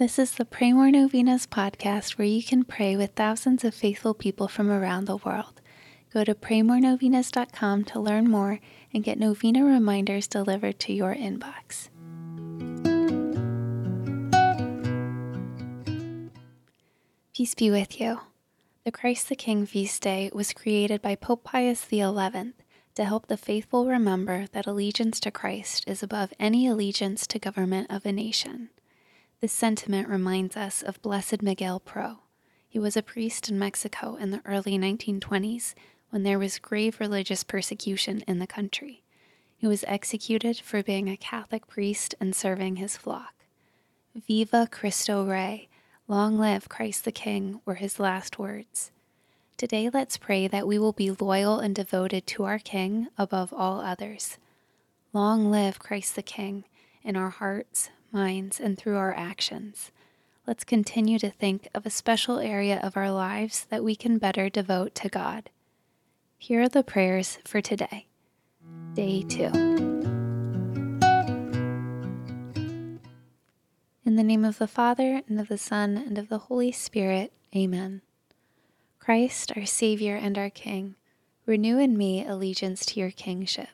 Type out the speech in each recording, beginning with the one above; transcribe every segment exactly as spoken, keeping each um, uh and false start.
This is the Pray More Novenas podcast, where you can pray with thousands of faithful people from around the world. Go to pray more novenas dot com to learn more and get novena reminders delivered to your inbox. Peace be with you. The Christ the King feast day was created by Pope Pius the eleventh to help the faithful remember that allegiance to Christ is above any allegiance to government of a nation. This sentiment reminds us of Blessed Miguel Pro. He was a priest in Mexico in the early nineteen twenties when there was grave religious persecution in the country. He was executed for being a Catholic priest and serving his flock. Viva Cristo Rey, long live Christ the King, were his last words. Today, let's pray that we will be loyal and devoted to our King above all others. Long live Christ the King in our hearts, minds, and through our actions. Let's continue to think of a special area of our lives that we can better devote to God. Here are the prayers for today. Day two. In the name of the Father, and of the Son, and of the Holy Spirit, Amen. Christ, our Savior and our King, renew in me allegiance to your kingship.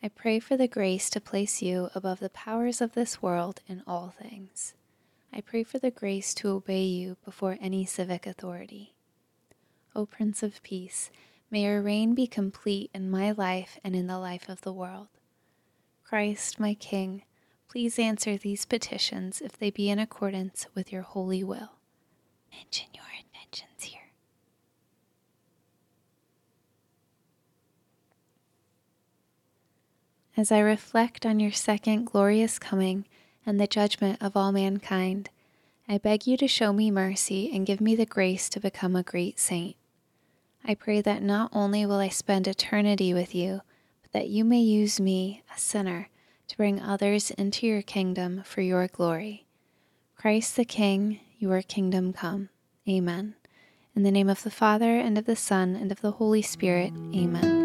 I pray for the grace to place you above the powers of this world in all things. I pray for the grace to obey you before any civic authority. O Prince of Peace, may your reign be complete in my life and in the life of the world. Christ, my King, please answer these petitions if they be in accordance with your holy will. Mention your intentions here. As I reflect on your second glorious coming and the judgment of all mankind, I beg you to show me mercy and give me the grace to become a great saint. I pray that not only will I spend eternity with you, but that you may use me, a sinner, to bring others into your kingdom for your glory. Christ the King, your kingdom come. Amen. In the name of the Father, and of the Son, and of the Holy Spirit. Amen.